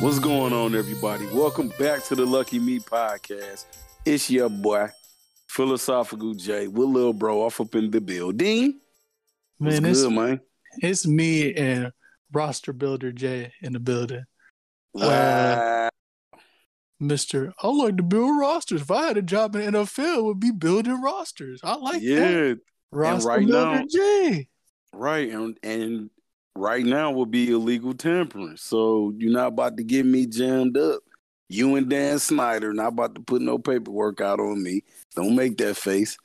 What's going on, everybody? Welcome back to the Lucky Me Podcast. It's your boy, Philosophical Jay, with Lil Bro off up in the building. Man, it's me and Roster Builder Jay in the building. Mr. I like to build rosters. If I had a job in the NFL, it would be building rosters. I like that. Roster and right Builder now, Jay. Right, and right now would be illegal tampering. So you're not about to get me jammed up. You and Dan Snyder not about to put no paperwork out on me. Don't make that face.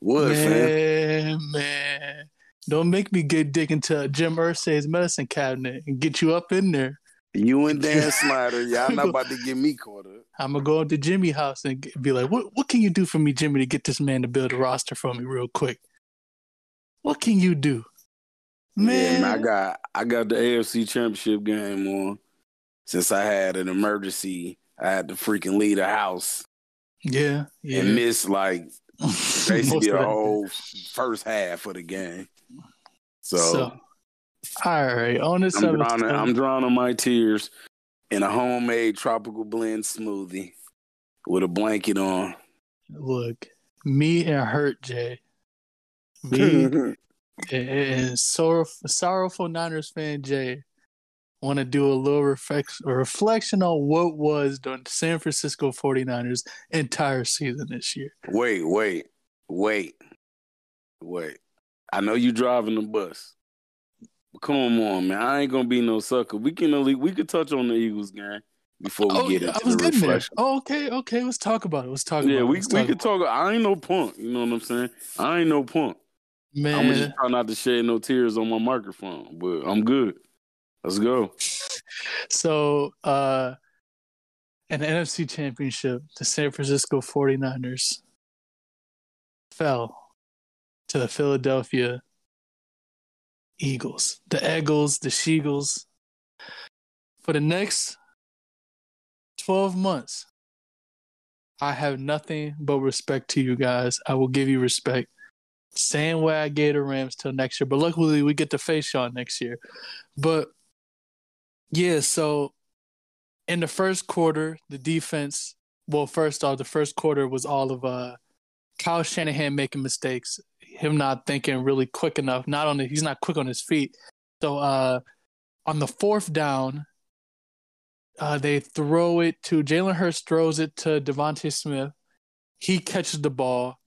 What, man? Don't make me get dig into Jim Irsay's medicine cabinet and get you up in there. You and Dan Snyder, y'all not about to get me caught up. I'm going to go up to Jimmy's house and be like, what can you do for me, Jimmy, to get this man to build a roster for me real quick? What can you do? Man, I got the AFC Championship game on. Since I had an emergency, I had to freaking leave the house. Yeah. And missed like basically the whole first half of the game. So all right, on this I'm drawing on my tears in a homemade tropical blend smoothie with a blanket on. Look, me and Hurt Jay. Me and sorrowful Niners fan Jay want to do a little reflection on what was the San Francisco 49ers entire season this year. Wait. I know you driving the bus. Come on, man. I ain't gonna be no sucker. We could touch on the Eagles game before we get into the reflection. Oh, okay. Let's talk about it. I ain't no punk. You know what I'm saying? I ain't no punk. Man, I'm just trying not to shed no tears on my microphone, but I'm good. Let's go. So, in the NFC Championship, the San Francisco 49ers fell to the Philadelphia Eagles, the Eagles, the Sheagles. For the next 12 months, I have nothing but respect to you guys. I will give you respect. Same way I gave the Rams till next year. But luckily, we get to face Sean next year. But, yeah, so in the first quarter, the defense – well, first off, the first quarter was all of Kyle Shanahan making mistakes, him not thinking really quick enough. He's not quick on his feet. So on the fourth down, they throw it to – Jalen Hurst throws it to DeVonta Smith. He catches the ball.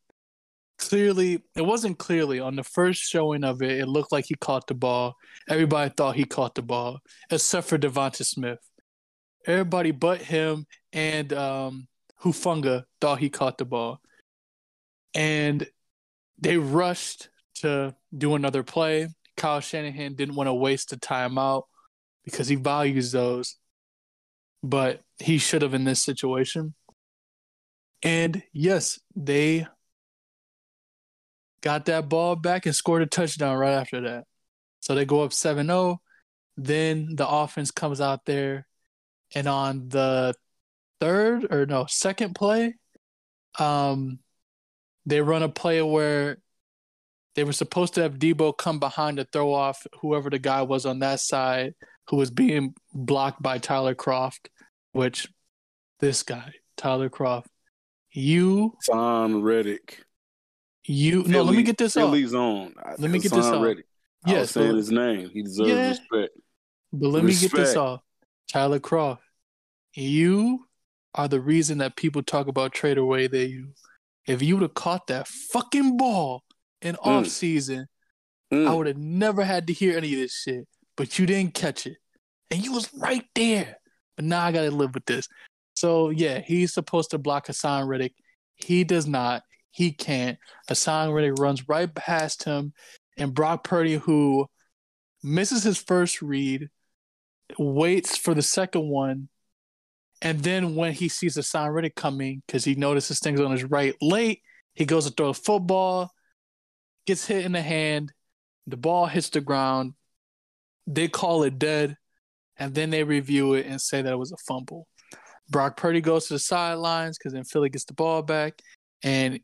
It wasn't clearly. On the first showing of it, it looked like he caught the ball. Everybody thought he caught the ball, except for DeVonta Smith. Everybody but him and Hufunga thought he caught the ball. And they rushed to do another play. Kyle Shanahan didn't want to waste the timeout because he values those. But he should have in this situation. And, yes, they got that ball back and scored a touchdown right after that. So they go up 7-0. Then the offense comes out there. And on the second play, they run a play where they were supposed to have Debo come behind to throw off whoever the guy was on that side who was being blocked by Tyler Croft, which this guy, Tyler Croft, Haason Reddick. Let me get this off. I was saying his name. He deserves respect. But let me get this off. Tyler Croft, you are the reason that people talk about trade away that you. If you would have caught that fucking ball in offseason, I would have never had to hear any of this shit. But you didn't catch it. And you was right there. But now I got to live with this. So, yeah, he's supposed to block Haason Reddick. He does not. He can't. Haason Reddick runs right past him. And Brock Purdy, who misses his first read, waits for the second one. And then when he sees Haason Reddick coming, because he notices things on his right late, he goes to throw a football, gets hit in the hand, the ball hits the ground, they call it dead, and then they review it and say that it was a fumble. Brock Purdy goes to the sidelines because then Philly gets the ball back, and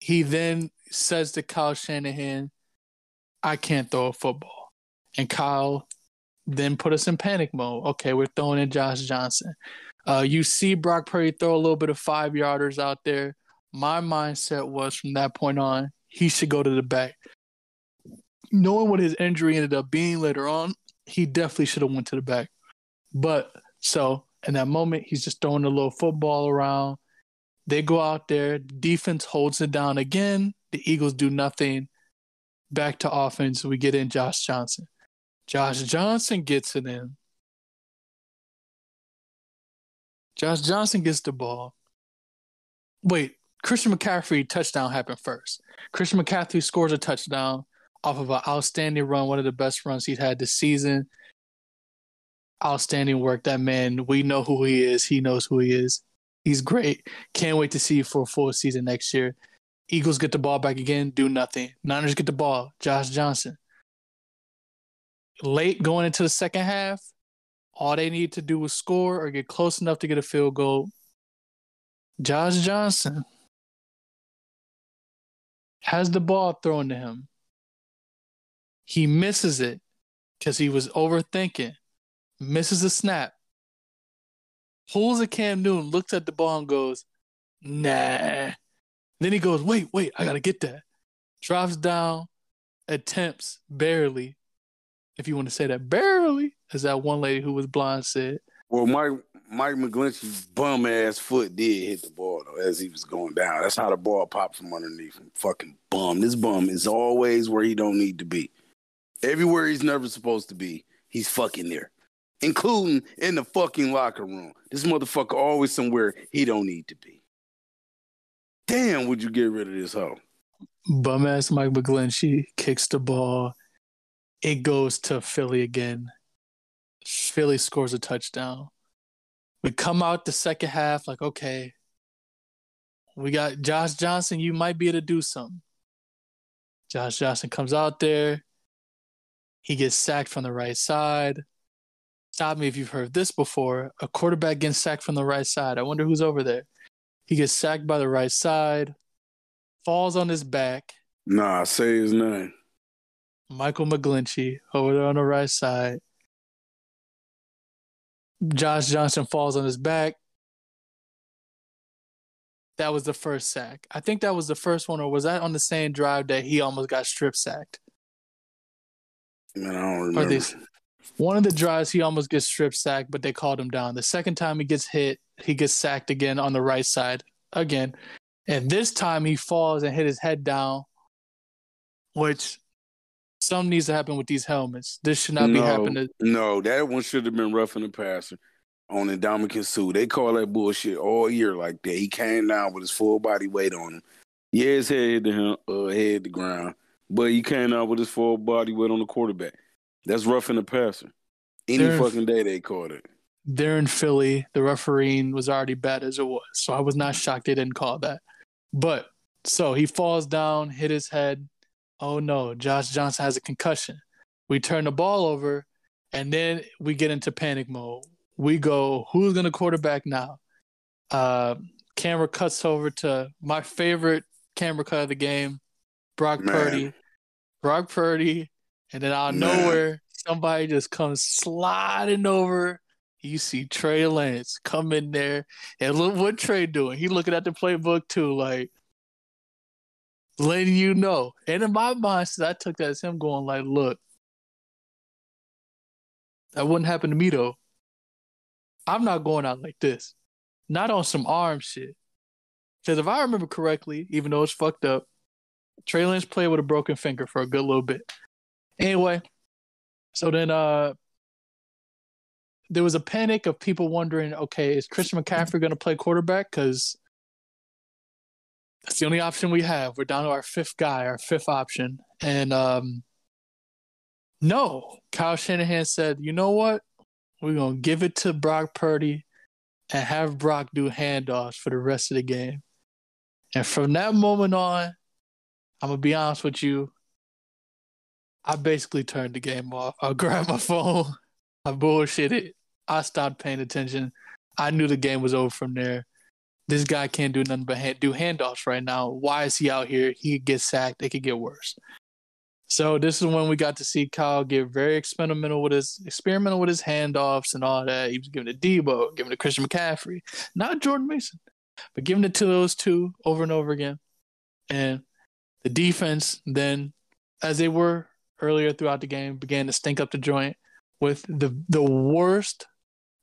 he then says to Kyle Shanahan, I can't throw a football. And Kyle then put us in panic mode. Okay, we're throwing in Josh Johnson. You see Brock Purdy throw a little bit of 5-yarders out there. My mindset was from that point on, he should go to the back. Knowing what his injury ended up being later on, he definitely should have went to the back. But so in that moment, he's just throwing a little football around. They go out there. Defense holds it down again. The Eagles do nothing. Back to offense. We get in Josh Johnson. Josh Johnson gets it in. Josh Johnson gets the ball. Wait, Christian McCaffrey touchdown happened first. Christian McCaffrey scores a touchdown off of an outstanding run, one of the best runs he's had this season. Outstanding work. That man, we know who he is. He knows who he is. He's great. Can't wait to see you for a full season next year. Eagles get the ball back again, do nothing. Niners get the ball. Josh Johnson. Late going into the second half, all they need to do was score or get close enough to get a field goal. Josh Johnson has the ball thrown to him. He misses it because he was overthinking. Misses a snap. Pulls a Cam Newton, looks at the ball and goes, nah. Then he goes, wait, I got to get that. Drops down, attempts, barely. If you want to say that, barely, as that one lady who was blind said. Well, Mike McGlinchey's bum-ass foot did hit the ball, though, as he was going down. That's how the ball popped from underneath him. Fucking bum. This bum is always where he don't need to be. Everywhere he's never supposed to be, he's fucking there. Including in the fucking locker room. This motherfucker always somewhere he don't need to be. Damn, would you get rid of this hoe? Bum-ass Mike McGlinchey kicks the ball. It goes to Philly again. Philly scores a touchdown. We come out the second half like, okay, we got Josh Johnson. You might be able to do something. Josh Johnson comes out there. He gets sacked from the right side. Stop me if you've heard this before. A quarterback gets sacked from the right side. I wonder who's over there. He gets sacked by the right side. Falls on his back. Nah, say his name. Michael McGlinchey over there on the right side. Josh Johnson falls on his back. That was the first sack. I think that was the first one, or was that on the same drive that he almost got strip sacked? Man, I don't remember. One of the drives, he almost gets strip sacked, but they called him down. The second time he gets hit, he gets sacked again on the right side again. And this time he falls and hit his head down, which... something needs to happen with these helmets. This should not be happening. No, that one should have been roughing the passer on Ndamukong Suh. They call that bullshit all year like that. He came down with his full body weight on him. Yeah, his head hit the ground, but he came down with his full body weight on the quarterback. That's roughing the passer. Any fucking day they called it. They're in Philly. The refereeing was already bad as it was, so I was not shocked they didn't call that. But so he falls down, hit his head. Oh, no, Josh Johnson has a concussion. We turn the ball over, and then we get into panic mode. We go, who's going to quarterback now? Camera cuts over to my favorite camera cut of the game, Brock Purdy. Brock Purdy, and then out of nowhere, somebody just comes sliding over. You see Trey Lance come in there, and look what Trey doing. He looking at the playbook, too, like, letting you know. And in my mindset, I took that as him going like, look, that wouldn't happen to me, though. I'm not going out like this. Not on some arm shit. Because if I remember correctly, even though it's fucked up, Trey Lance played with a broken finger for a good little bit. Anyway, so then there was a panic of people wondering, okay, is Christian McCaffrey going to play quarterback? Because that's the only option we have. We're down to our fifth guy, our fifth option. And no, Kyle Shanahan said, you know what? We're going to give it to Brock Purdy and have Brock do handoffs for the rest of the game. And from that moment on, I'm going to be honest with you, I basically turned the game off. I grabbed my phone. I bullshitted. I stopped paying attention. I knew the game was over from there. This guy can't do nothing but do handoffs right now. Why is he out here? He could get sacked. It could get worse. So this is when we got to see Kyle get very experimental with his handoffs and all that. He was giving it to Debo, giving it to Christian McCaffrey, not Jordan Mason, but giving it to those two over and over again. And the defense then, as they were earlier throughout the game, began to stink up the joint with the worst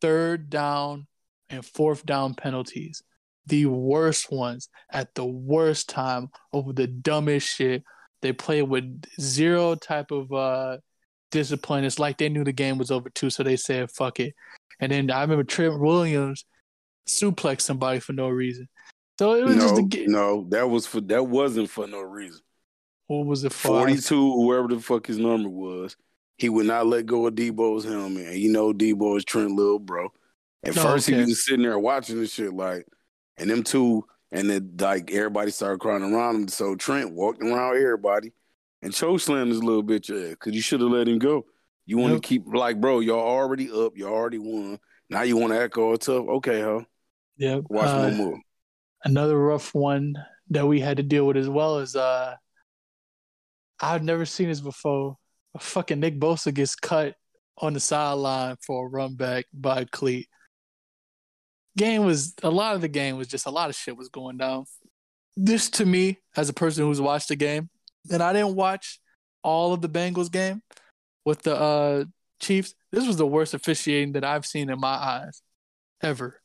third down and fourth down penalties. The worst ones at the worst time over the dumbest shit. They played with zero type of discipline. It's like they knew the game was over too, so they said, fuck it. And then I remember Trent Williams suplexed somebody for no reason. So it was that wasn't for no reason. What was it for? 42, whoever the fuck his number was. He would not let go of Debo's helmet. And you know Debo is Trent's little bro. At first, he was sitting there watching this shit like, and them two, and then like everybody started crying around him. So Trent walked around everybody and choke slammed his little bitch ass because you should have let him go. You want to keep like, bro, y'all already up. You already won. Now you want to act all tough. Okay, huh? Yeah. Watch no more. Another rough one that we had to deal with as well is I've never seen this before. Fucking Nick Bosa gets cut on the sideline for a run back by Cleat. A lot of shit was going down. This to me, as a person who's watched the game, and I didn't watch all of the Bengals game with the Chiefs, this was the worst officiating that I've seen in my eyes ever.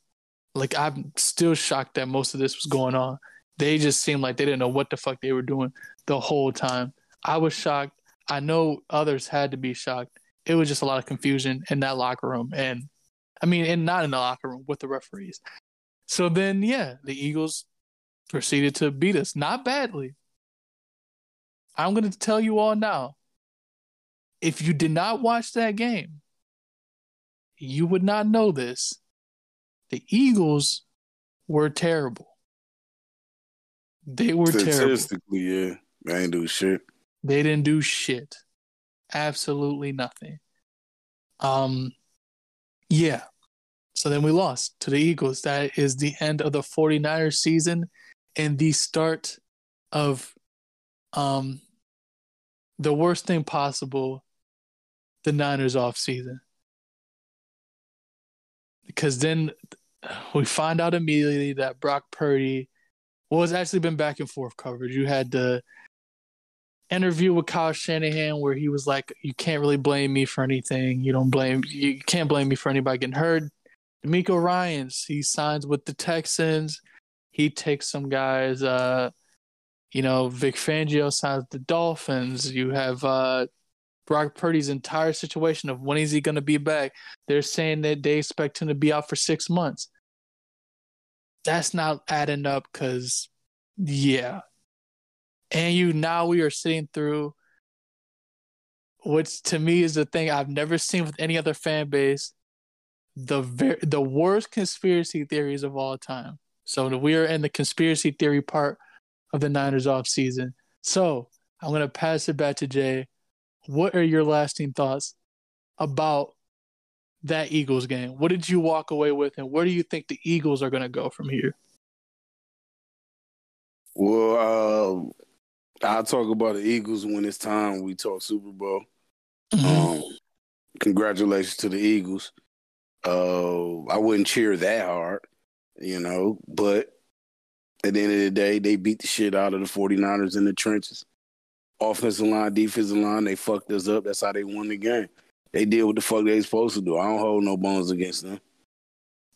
Like, I'm still shocked that most of this was going on. They just seemed like they didn't know what the fuck they were doing the whole time. I was shocked. I know others had to be shocked. It was just a lot of confusion in that locker room. And not in the locker room, with the referees. So then, the Eagles proceeded to beat us. Not badly. I'm going to tell you all now, if you did not watch that game, you would not know this. The Eagles were terrible. They were terrible. Statistically, yeah. They didn't do shit. Absolutely nothing. Yeah. So then we lost to the Eagles. That is the end of the 49ers season and the start of the worst thing possible, the Niners off season. Because then we find out immediately that Brock Purdy it's actually been back and forth coverage. You had the interview with Kyle Shanahan where he was like, you can't really blame me for anything. You can't blame me for anybody getting hurt. DeMeco Ryans, he signs with the Texans. He takes some guys, Vic Fangio signs the Dolphins. You have Brock Purdy's entire situation of when is he going to be back. They're saying that they expect him to be out for 6 months. That's not adding up because, And we are sitting through which to me is the thing I've never seen with any other fan base, the worst conspiracy theories of all time. So we are in the conspiracy theory part of the Niners off season. So I'm going to pass it back to Jay. What are your lasting thoughts about that Eagles game? What did you walk away with, and where do you think the Eagles are going to go from here? Well, I'll talk about the Eagles when it's time. We talk Super Bowl. Congratulations to the Eagles. I wouldn't cheer that hard, but at the end of the day, they beat the shit out of the 49ers in the trenches. Offensive line, defensive line, they fucked us up. That's how they won the game. They did what the fuck they supposed to do. I don't hold no bones against them.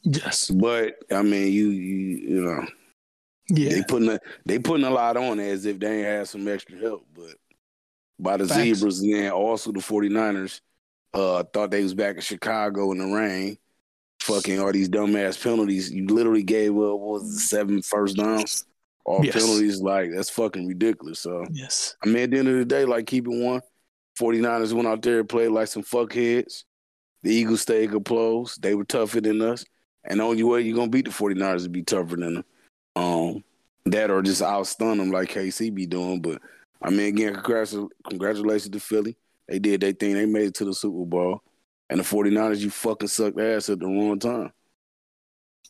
Yes. But, you know. Yeah. They putting a lot on as if they ain't had some extra help, but by the Facts. Zebras and then also the 49ers thought they was back in Chicago in the rain. Fucking all these dumbass penalties. You literally gave up 7 first downs? All penalties, like that's fucking ridiculous. So at the end of the day, like keep it one. 49ers went out there and played like some fuckheads. The Eagles stayed composed. They were tougher than us. And the only way you're gonna beat the 49ers is to be tougher than them. That or just outstun them like KC be doing. But congratulations to Philly. They did their thing. They made it to the Super Bowl. And the 49ers, you fucking sucked ass at the wrong time.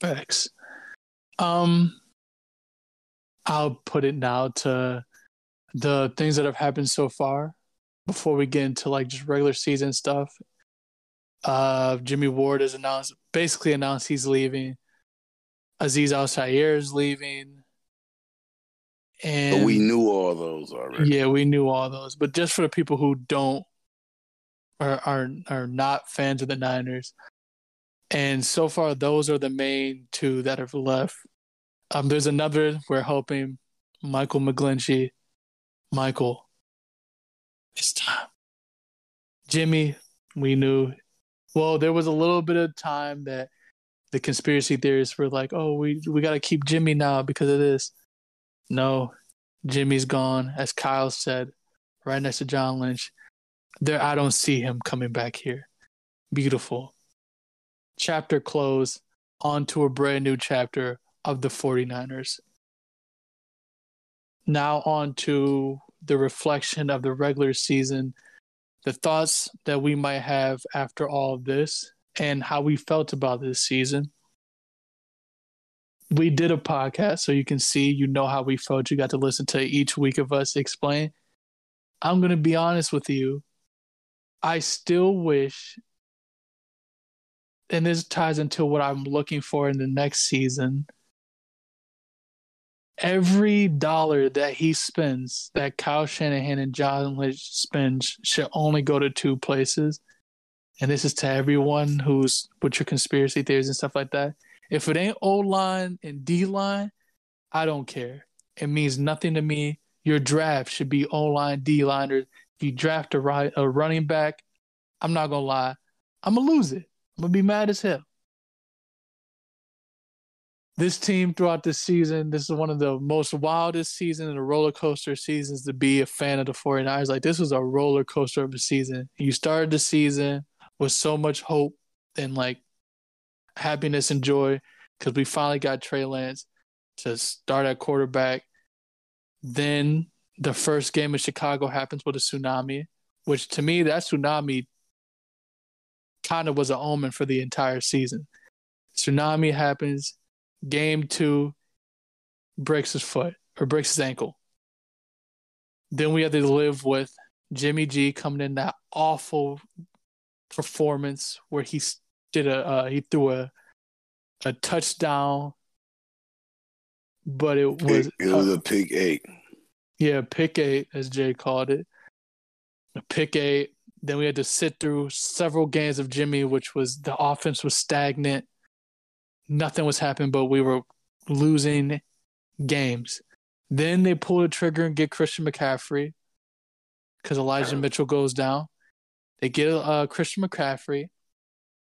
Facts. I'll put it now to the things that have happened so far. before we get into like just regular season stuff, Jimmy Ward has basically announced he's leaving. Azeez Al-Shaair is leaving. And but we knew all those already. Yeah, we knew all those. But just for the people who don't are not fans of the Niners, and so far those are the main two that have left. There's another we're hoping, Michael McGlinchey. Michael, it's time. Jimmy, we knew. Well, there was a little bit of time that the conspiracy theorists were like, oh, we got to keep Jimmy now because of this. No, Jimmy's gone. As Kyle said, right next to John Lynch, there, I don't see him coming back here. Beautiful. Chapter closed. On to a brand new chapter of the 49ers. Now on to the reflection of the regular season, the thoughts that we might have after all of this, and how we felt about this season. We did a podcast, so you can see, you know how we felt. You got to listen to each week of us explain. I'm going to be honest with you. I still wish, and this ties into what I'm looking for in the next season, every dollar that he spends, that Kyle Shanahan and John Lynch spends, should only go to two places. And this is to everyone who's with your conspiracy theories and stuff like that. If it ain't O-line and D-line, I don't care. It means nothing to me. Your draft should be O-line, D-liners. If you draft a running back, I'm not going to lie, I'm going to lose it. I'm going to be mad as hell. This team throughout this season, this is one of the most wildest seasons and a roller coaster seasons to be a fan of the 49ers. Like, this was a roller coaster of a season. You started the season with so much hope and like happiness and joy because we finally got Trey Lance to start at quarterback. Then the first game in Chicago happens with a tsunami, which to me, that tsunami kind of was an omen for the entire season. Tsunami happens. Game two, breaks his ankle. Then we had to live with Jimmy G coming in that awful performance where he did he threw a touchdown, but it was a pick eight. Yeah, pick eight, as Jay called it. A pick eight. Then we had to sit through several games of Jimmy, which was the offense was stagnant. Nothing was happening, but we were losing games. Then they pull the trigger and get Christian McCaffrey because Elijah Mitchell goes down. They get Christian McCaffrey.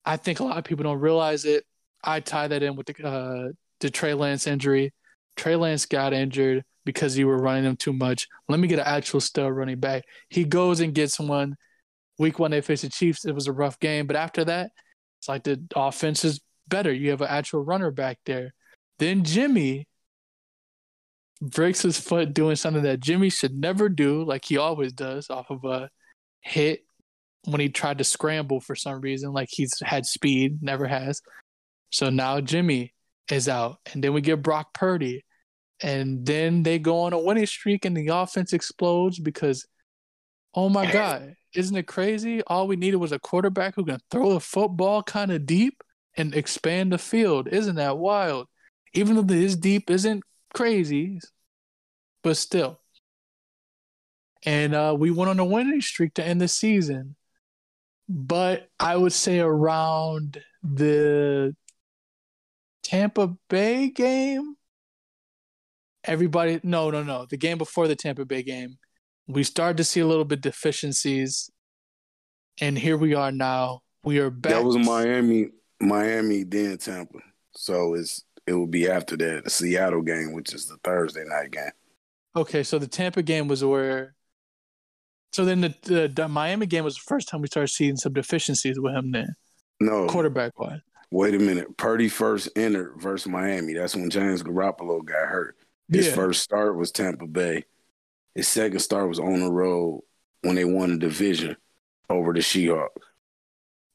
I think a lot of people don't realize it. I tie that in with the Trey Lance injury. Trey Lance got injured because you were running him too much. Let me get an actual stud running back. He goes and gets one. Week one, they faced the Chiefs. It was a rough game. But after that, it's like the offense is better. You have an actual runner back there. Then Jimmy breaks his foot doing something that Jimmy should never do, like he always does, off of a hit when he tried to scramble for some reason, like he's had speed, never has. So now Jimmy is out. And then we get Brock Purdy. And then they go on a winning streak and the offense explodes because, oh my God, isn't it crazy? All we needed was a quarterback who can throw the football kind of deep and expand the field. Isn't that wild? Even though his deep isn't crazy, but still. And we went on a winning streak to end the season. But I would say around the Tampa Bay game, the game before the Tampa Bay game, we started to see a little bit deficiencies. And here we are now. We are back. That was Miami, then Tampa. So it will be after that, the Seattle game, which is the Thursday night game. Okay, so the Tampa game was where... So then the Miami game was the first time we started seeing some deficiencies with him then. No. Quarterback-wise. Wait a minute. Purdy first entered versus Miami. That's when James Garoppolo got hurt. His first start was Tampa Bay. His second start was on the road when they won the division over the Seahawks.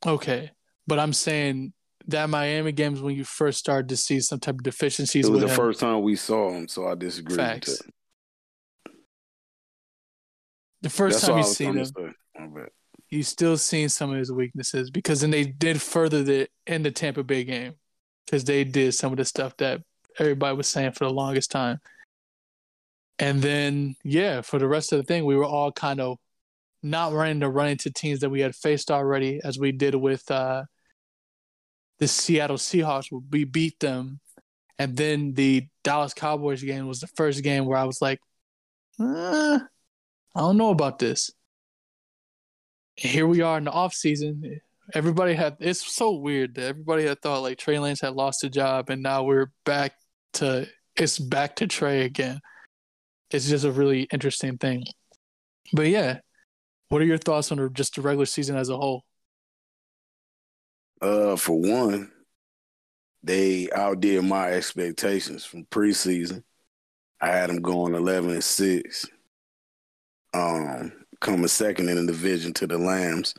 Okay. But I'm saying that Miami game is when you first started to see some type of deficiencies with him. It was the first time we saw him, so I disagree with that. The first time you see him, you still seen some of his weaknesses, because then they did further it in the Tampa Bay game, because they did some of the stuff that everybody was saying for the longest time. And then, yeah, for the rest of the thing, we were all kind of not running to run into teams that we had faced already, as we did with the Seattle Seahawks. We beat them. And then the Dallas Cowboys game was the first game where I was like, I don't know about this. Here we are in the offseason. It's so weird that everybody had thought like Trey Lance had lost the job, and now we're back to Trey again. It's just a really interesting thing. But yeah, what are your thoughts on just the regular season as a whole? For one, they outdid my expectations from preseason. I had them going 11-6. Coming second in the division to the Lambs.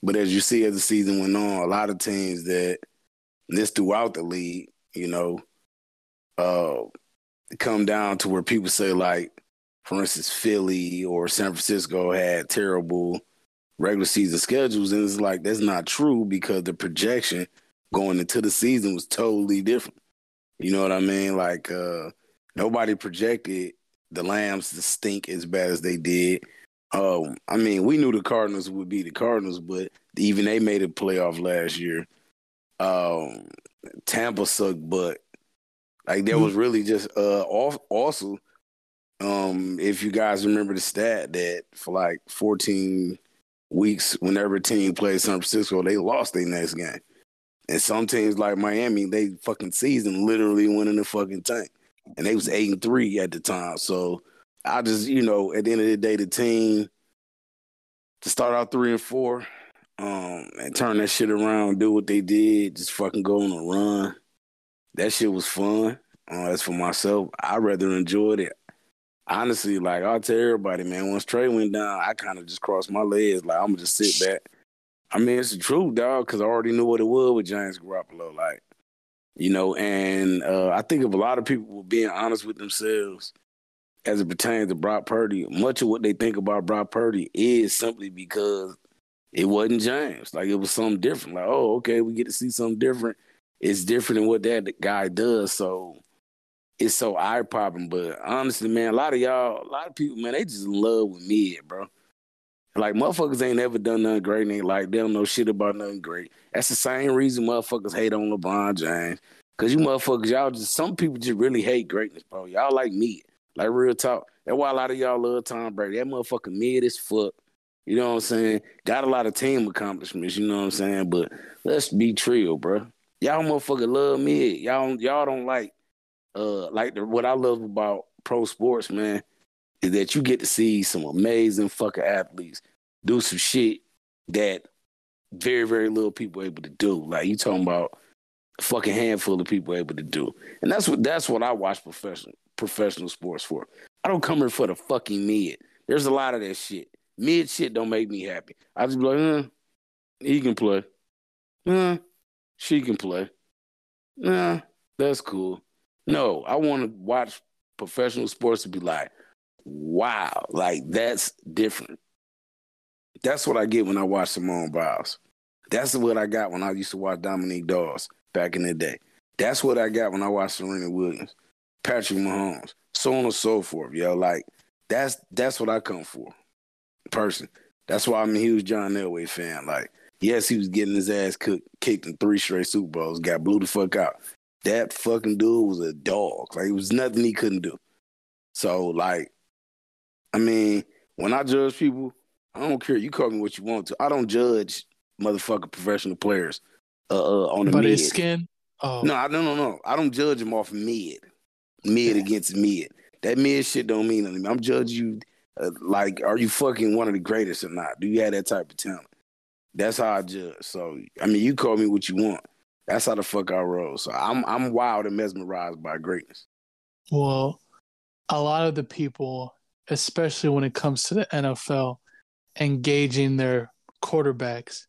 But as you see, as the season went on, a lot of teams that this throughout the league, come down to where people say, like, for instance, Philly or San Francisco had terrible regular season schedules. And it's like, that's not true, because the projection going into the season was totally different. You know what I mean? Like, nobody projected the Lambs to stink as bad as they did. I mean, we knew the Cardinals would be the Cardinals, but even they made a playoff last year. Tampa sucked butt. Like, there was really just also, if you guys remember the stat that for like 14 weeks, whenever a team played San Francisco, they lost their next game. And some teams like Miami, they fucking season literally went in the fucking tank. And they was 8-3 at the time. So I just, at the end of the day, the team to start out 3-4, and turn that shit around, do what they did, just fucking go on a run. That shit was fun. As for myself, I rather enjoyed it. Honestly, like, I'll tell everybody, man, once Trey went down, I kind of just crossed my legs. Like, I'm going to just sit back. I mean, it's the truth, dog, because I already knew what it was with James Garoppolo. Like, and I think if a lot of people were being honest with themselves as it pertains to Brock Purdy, much of what they think about Brock Purdy is simply because it wasn't James. Like, it was something different. Like, oh, okay, we get to see something different. It's different than what that guy does. So it's so eye-popping. But honestly, man, a lot of people, man, they just in love with me, bro. Like, motherfuckers ain't ever done nothing great. They like, they don't know shit about nothing great. That's the same reason motherfuckers hate on LeBron James. Because you motherfuckers, some people just really hate greatness, bro. Y'all like me. Like, real talk. That's why a lot of y'all love Tom Brady. That motherfucker mid as fuck. You know what I'm saying? Got a lot of team accomplishments, you know what I'm saying? But let's be real, bro. Y'all motherfucker love mid. Y'all don't like what I love about pro sports, man, is that you get to see some amazing fucking athletes do some shit that very, very little people are able to do. Like, you talking about a fucking handful of people able to do. And that's what I watch professional sports for. I don't come here for the fucking mid. There's a lot of that shit. Mid shit don't make me happy. I just be like, he can play. She can play. That's cool. No, I want to watch professional sports and be like, wow, like, that's different. That's what I get when I watch Simone Biles. That's what I got when I used to watch Dominique Dawes back in the day. That's what I got when I watched Serena Williams, Patrick Mahomes, so on and so forth, yo. Like, that's what I come for, person. That's why I'm a huge John Elway fan. Like, yes, he was getting his ass kicked in 3 straight Super Bowls, got blew the fuck out. That fucking dude was a dog. Like, it was nothing he couldn't do. So, like, I mean, when I judge people, I don't care. You call me what you want to. I don't judge motherfucking professional players on the mid. By their skin? Oh. No. I don't judge them off mid. Mid against mid. That mid shit don't mean nothing. I'm judging you like, are you fucking one of the greatest or not? Do you have that type of talent? That's how I judge. So, I mean, you call me what you want. That's how the fuck I roll. So I'm wild and mesmerized by greatness. Well, a lot of the people, especially when it comes to the NFL, engaging their quarterbacks,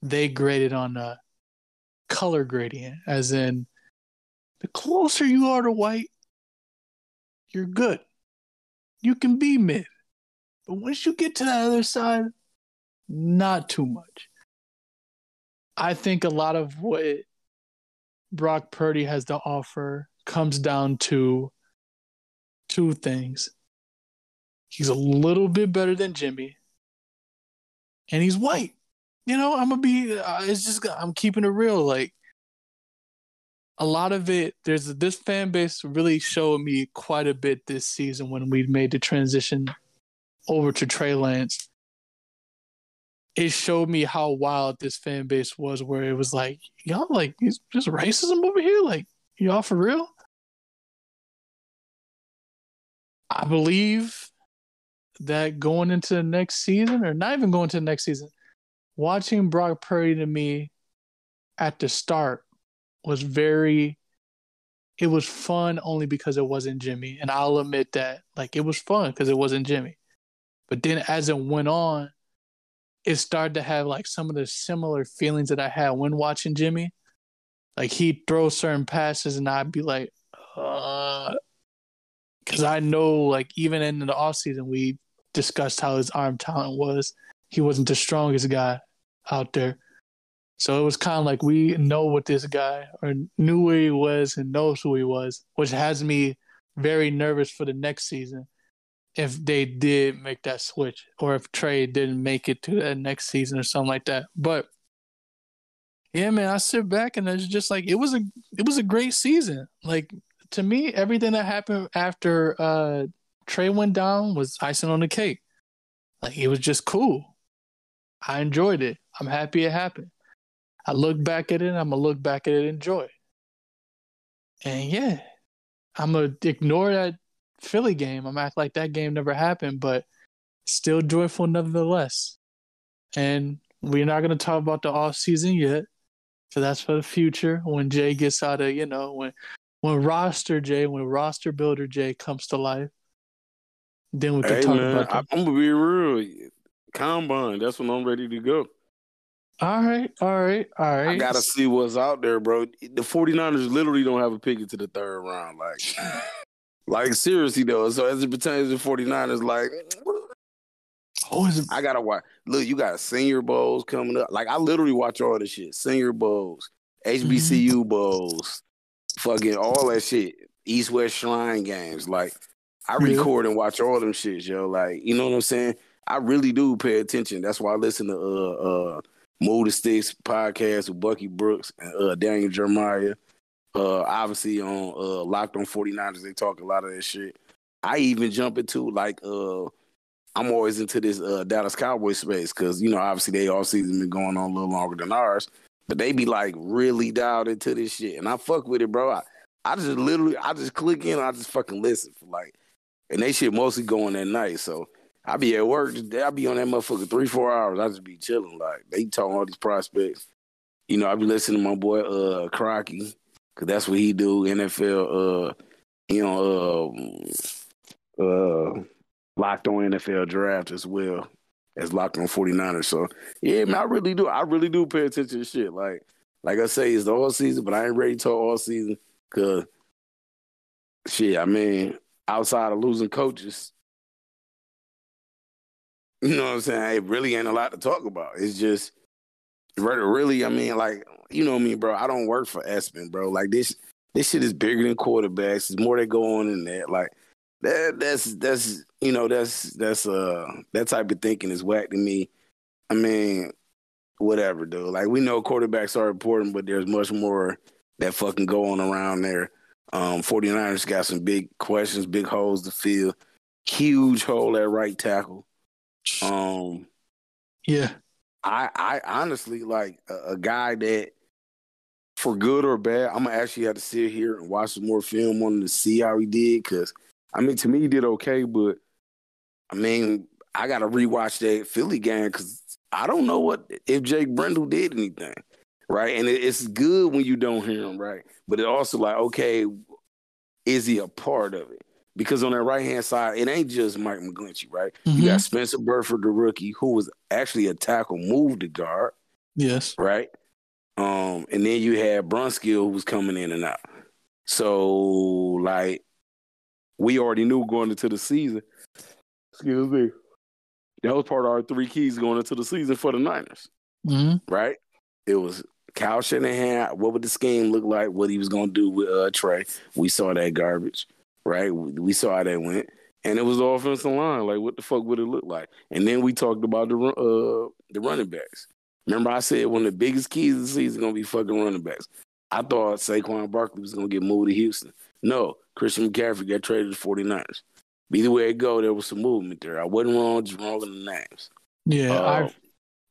they graded on a color gradient, as in the closer you are to white, you're good. You can be mid. But once you get to that other side, not too much. I think a lot of what Brock Purdy has to offer comes down to two things. He's a little bit better than Jimmy, and he's white. You know, I'm going to be, it's just, I'm keeping it real. Like, a lot of it, there's this fan base really showed me quite a bit this season when we made the transition over to Trey Lance. It showed me how wild this fan base was, where it was like, y'all, like, it's just racism over here? Like, y'all for real? I believe that going into the next season, or not even going to the next season, watching Brock Purdy to me at the start was very, it was fun only because it wasn't Jimmy. And I'll admit that, like, it was fun because it wasn't Jimmy. But then as it went on, it started to have like some of the similar feelings that I had when watching Jimmy. Like, he'd throw certain passes and I'd be like, because I know, like, even in the offseason, we discussed how his arm talent was. He wasn't the strongest guy out there. So it was kind of like, we know what this guy, or knew where he was and knows who he was, which has me very nervous for the next season if they did make that switch, or if Trey didn't make it to that next season or something like that. But yeah, man, I sit back and it's just like, it was a great season. Like, to me, everything that happened after Trey went down was icing on the cake. Like, it was just cool. I enjoyed it. I'm happy it happened. I look back at it, and I'm going to look back at it and enjoy it. And yeah, I'm going to ignore that Philly game. I'm going to act like that game never happened, but still joyful nonetheless. And we're not going to talk about the offseason yet, so that's for the future when Jay gets out of, you know, when Roster Jay, when Roster Builder Jay comes to life, then we can talk about that. I'm going to be real. Combine, that's when I'm ready to go. All right. I got to see what's out there, bro. The 49ers literally don't have a pick into the third round. Like seriously, though. So as it pertains to 49ers, like, I got to watch. Look, you got Senior Bowls coming up. Like, I literally watch all this shit. Senior Bowls, HBCU Bowls, fucking all that shit. East-West Shrine games. Like, I record and watch all them shits, yo. Like, you know what I'm saying? I really do pay attention. That's why I listen to Move the Sticks podcast with Bucky Brooks and Daniel Jeremiah. Obviously on Locked on 49ers, they talk a lot of that shit. I even jump into, like, I'm always into this Dallas Cowboys space because, you know, obviously they all season been going on a little longer than ours, but they be like really dialed into this shit. And I fuck with it, bro. I just literally, I just click in, I just fucking listen for like, and they shit mostly going at night. So I be at work. I be on that motherfucker 3-4 hours. I just be chilling. Like, they talking all these prospects. You know, I be listening to my boy Crocky, because that's what he do. NFL, you know, Locked on NFL Draft as well as Locked on 49ers. So yeah, man, I really do pay attention to shit. Like I say, it's the all season, but I ain't ready to talk all season because shit. I mean, outside of losing coaches. You know what I'm saying? It really ain't a lot to talk about. It's just really, I mean, like, you know me, bro. I don't work for ESPN, bro. Like, this shit is bigger than quarterbacks. There's more that go on in that. Like, that's you know, that type of thinking is whack to me. I mean, whatever, dude. Like, we know quarterbacks are important, but there's much more that fucking go on around there. 49ers got some big questions, big holes to fill. Huge hole at right tackle. Yeah. I honestly, like, a guy that, for good or bad, I'm gonna actually have to sit here and watch some more film on him to see how he did. Because I mean, to me, he did okay, but I mean, I gotta rewatch that Philly game because I don't know what if Jake Brendel did anything, right? And it's good when you don't hear him, right? But it also like, okay, is he a part of it? Because on that right-hand side, it ain't just Mike McGlinchey, right? Mm-hmm. You got Spencer Burford, the rookie, who was actually a tackle, moved to guard. Yes. Right? And then you had Brunskill, who was coming in and out. So, like, we already knew going into the season, excuse me, that was part of our three keys going into the season for the Niners, right? It was Kyle Shanahan, what would the scheme look like, what he was going to do with Trey. We saw that garbage, right? We saw how that went. And it was the offensive line. Like, what the fuck would it look like? And then we talked about the running backs. Remember I said one of the biggest keys of the season is going to be fucking running backs. I thought Saquon Barkley was going to get moved to Houston. No, Christian McCaffrey got traded to the 49ers. Either way it go, there was some movement there. I wasn't wrong, just wrong in the names. Yeah.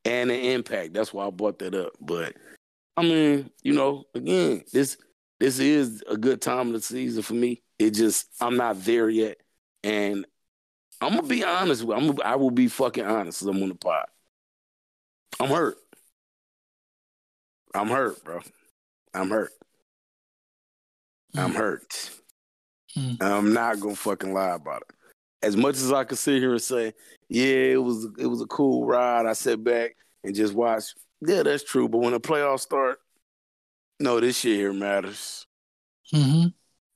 And the impact. That's why I brought that up. But, I mean, you know, again, this is a good time of the season for me. It just, I'm not there yet. And I'm going to be honest. I will be fucking honest because I'm on the pod. I'm hurt. I'm hurt, bro. I'm hurt. I'm hurt. I'm not going to fucking lie about it. As much as I could sit here and say, yeah, it was a cool ride. I sat back and just watched. Yeah, that's true. But when the playoffs start, no, this shit here matters.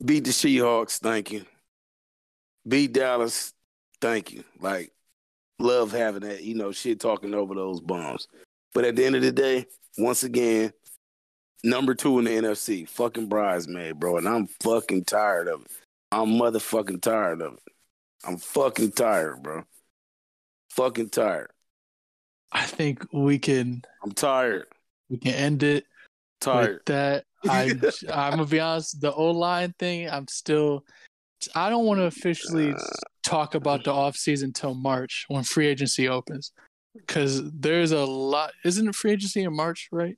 Beat the She-Hawks, thank you. Beat Dallas, thank you. Like, love having that, you know, shit talking over those bombs. But at the end of the day, once again, number 2 in the NFC, fucking bridesmaid, bro. And I'm fucking tired of it. I'm motherfucking tired of it. I'm fucking tired, bro. Fucking tired. I think we can. I'm tired. We can end it. Tired. With that. I'm gonna be honest. The O-line thing. I don't want to officially talk about the offseason until March when free agency opens, because there's a lot. Isn't free agency in March, right?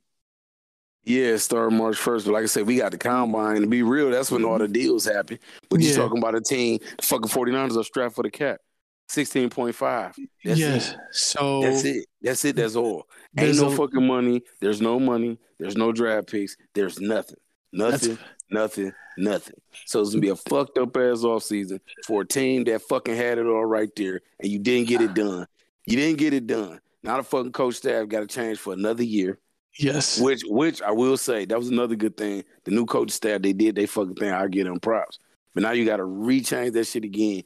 Yeah, start March 1st. But like I said, we got the combine. To be real, that's when all the deals happen. But you're talking about a team, the fucking 49ers are strapped for the cap. 16.5. That's it. So That's it. That's all. Ain't no fucking money. There's no money. There's no draft picks. There's nothing. Nothing. So it's going to be a fucked up ass offseason for a team that fucking had it all right there, and you didn't get it done. Now the fucking coach staff got to change for another year. Yes. Which I will say, that was another good thing. The new coach staff, they did their fucking thing. I give them props. But now you got to rechange that shit again.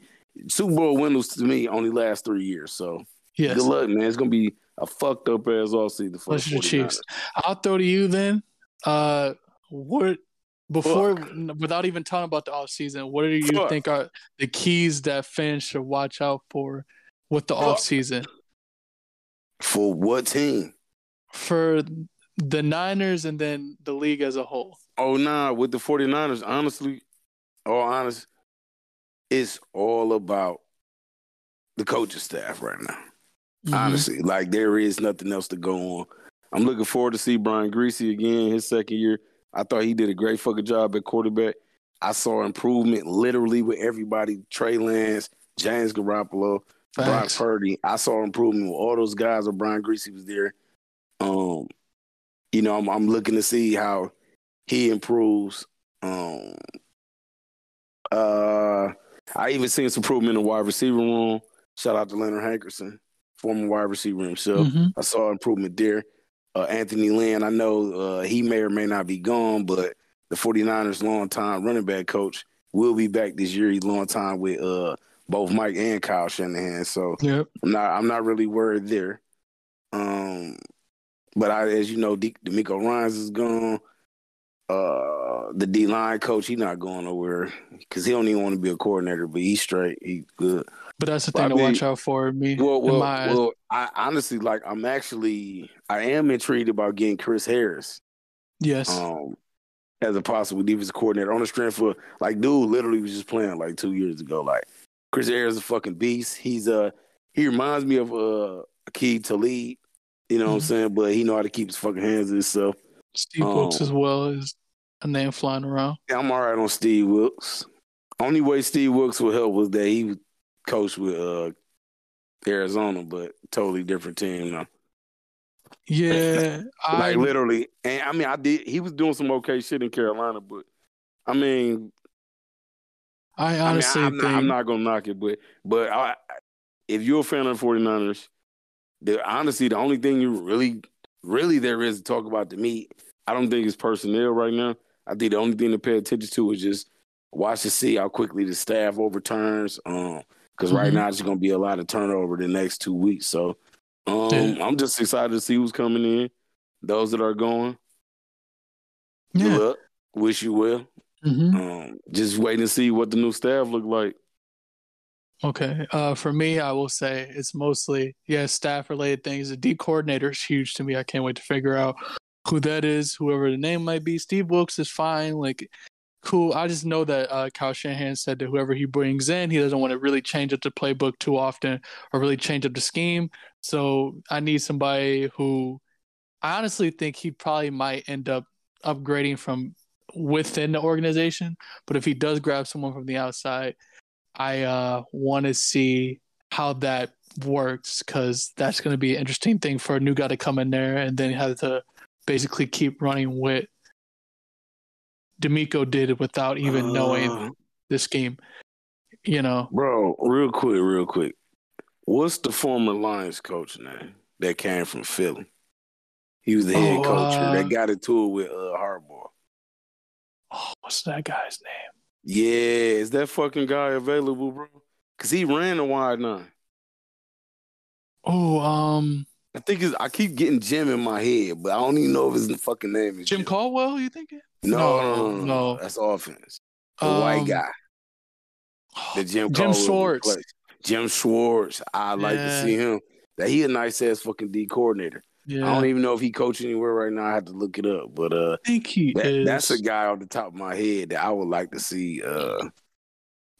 Super Bowl windows to me only last 3 years. So good luck, man. It's going to be a fucked up ass offseason for the Chiefs. I'll throw to you then. Without even talking about the offseason, what do you think are the keys that fans should watch out for with the offseason? For what team? For the Niners and then the league as a whole. Oh, nah. With the 49ers, honestly, it's all about the coaching staff right now. Honestly, like, there is nothing else to go on. I'm looking forward to see Brian Griese again, his second year. I thought he did a great fucking job at quarterback. I saw improvement literally with everybody. Trey Lance, James Garoppolo, Brock Purdy. I saw improvement with all those guys when Brian Griese was there. You know, I'm looking to see how he improves. I even seen some improvement in the wide receiver room. Shout out to Leonard Hankerson, former wide receiver himself. I saw improvement there. Anthony Lynn, I know he may or may not be gone, but the 49ers' longtime running back coach will be back this year. He's longtime with both Mike and Kyle Shanahan, so I'm not really worried there. But as you know, DeMeco Ryans is gone. The D-line coach, he's not going nowhere because he don't even want to be a coordinator, but he's straight. He's good. But that's the thing to watch out for me. Well, I honestly, like, I am intrigued about getting Chris Harris. Yes. As a possible defensive coordinator on the strength of, like, dude literally was just playing like 2 years ago. Like, Chris Harris is a fucking beast. He's he reminds me of Aqib Talib. You know what I'm saying? But he know how to keep his fucking hands to himself. Steve Wilkes as well is a name flying around. I'm all right on Steve Wilkes. Only way Steve Wilkes would help was that he coached with Arizona, but totally different team now. Yeah. Literally. And, I mean, he was doing some okay shit in Carolina, but, I mean. I honestly I'm not going to knock it, but if you're a fan of the 49ers, honestly, the only thing you really there is to talk about to me, I don't think it's personnel right now. I think the only thing to pay attention to is just watch and see how quickly the staff overturns. because right now it's going to be a lot of turnover the next 2 weeks. So I'm just excited to see who's coming in. Those that are going, good luck. Wish you well. Just wait and see what the new staff look like. Okay. For me, I will say it's mostly, staff-related things. The D coordinator is huge to me. I can't wait to figure out who that is, whoever the name might be. Steve Wilkes is fine. Like, cool. I just know that Kyle Shanahan said that whoever he brings in, he doesn't want to really change up the playbook too often or really change up the scheme. So I need somebody who I honestly think he probably might end up upgrading from within the organization. But if he does grab someone from the outside, I want to see how that works, because that's going to be an interesting thing for a new guy to come in there and then have to basically keep running what DeMeco did without even knowing this game. You know, bro. Real quick. What's the former Lions coach name that came from Philly? He was the head coach that got into it with Harbaugh. Oh, what's that guy's name? Yeah, is that fucking guy available, bro? Because he ran a wide nine. Oh, I think it's, I keep getting Jim in my head, but I don't even know if his fucking name is Jim Caldwell, you thinking? No. That's offense. The white guy. The Jim Schwartz. Jim Schwartz. I like to see him. That he a nice-ass fucking D coordinator. Yeah. I don't even know if he coaches anywhere right now. I have to look it up, but I think he is. That's a guy off the top of my head that I would like to see. I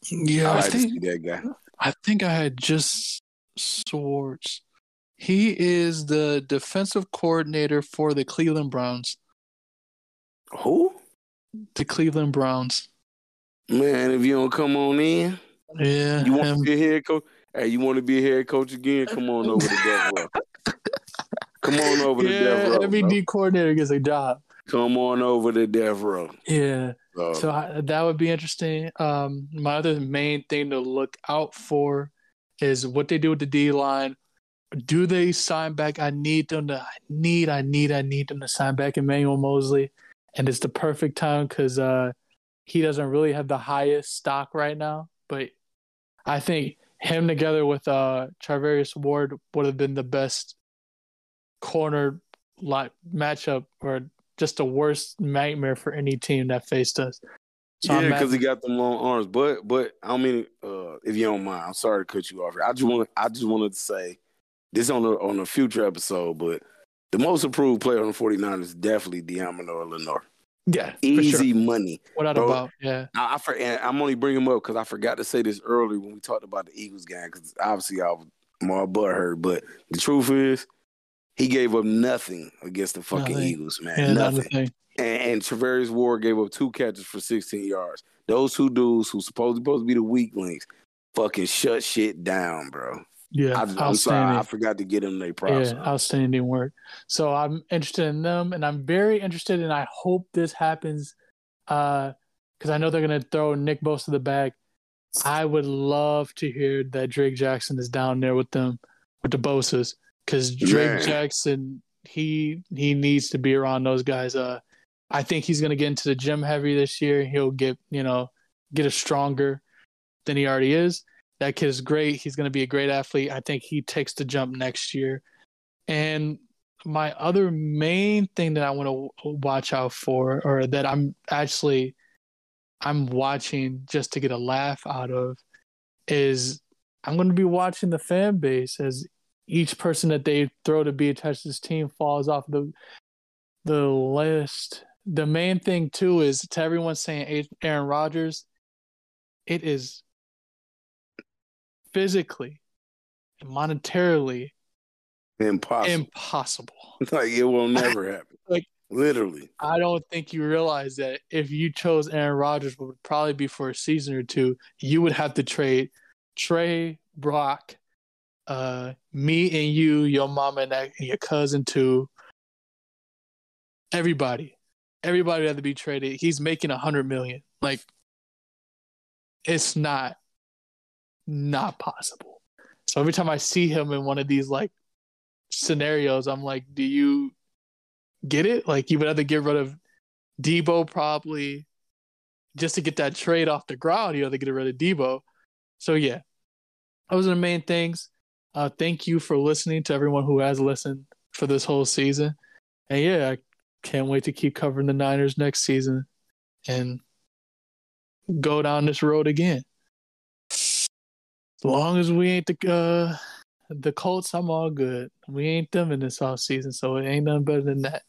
think to see that guy. I think I had just Schwartz. He is the defensive coordinator for the Cleveland Browns. Who? The Cleveland Browns. Man, if you don't come on in, you want to be a head coach. Hey, you want to be a head coach again? Come on over to that one. Come on over to Death Row. Every D coordinator gets a job. Come on over to Death Row. Yeah. So that would be interesting. My other main thing to look out for is what they do with the D line. Do they sign back? I need them to sign back Emmanuel Mosley. And it's the perfect time because he doesn't really have the highest stock right now. But I think him together with Charvarius Ward would have been the best corner lot matchup, or just the worst nightmare for any team that faced us. So because he got them long arms. But I mean, if you don't mind, I'm sorry to cut you off here. I just wanted to say this on a future episode, but the most improved player on the 49ers is definitely Diamondor Lenore. Yeah, easy for sure. Money. Without a doubt. Yeah, I'm only bringing him up because I forgot to say this earlier when we talked about the Eagles game, because obviously I'm all butthurt. But the truth is, he gave up nothing against the fucking Eagles, man. Yeah, nothing. And Charvarius Ward gave up 2 catches for 16 yards. Those two dudes who supposed to be the weak links fucking shut shit down, bro. Yeah, I'm sorry. I forgot to get them their props. Yeah, outstanding work. So I'm interested in them, and I'm very interested, and I hope this happens because I know they're going to throw Nick Bosa to the back. I would love to hear that Drake Jackson is down there with them, with the Bosas. Because Drake Jackson, he needs to be around those guys. I think he's going to get into the gym heavy this year. He'll get stronger than he already is. That kid is great. He's going to be a great athlete. I think he takes the jump next year. And my other main thing that I want to watch out for, or that I'm watching just to get a laugh out of, is I'm going to be watching the fan base as each person that they throw to be attached to this team falls off the list. The main thing, too, is to everyone saying Aaron Rodgers, it is physically and monetarily impossible. Like, it will never happen. Like, literally. I don't think you realize that if you chose Aaron Rodgers, what would probably be for a season or two, you would have to trade Trey, Brock, me and you, your mama and your cousin too. Everybody had to be traded. He's making $100 million. Like, it's not possible. So every time I see him in one of these like scenarios, I'm like, do you get it? Like, you would have to get rid of Debo probably just to get that trade off the ground. You have to get rid of Debo. So yeah. Those are the main things. Thank you for listening to everyone who has listened for this whole season. And yeah, I can't wait to keep covering the Niners next season and go down this road again. As long as we ain't the Colts, I'm all good. We ain't them in this offseason, so it ain't nothing better than that.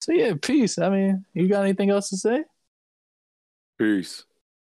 So yeah, peace. I mean, you got anything else to say? Peace.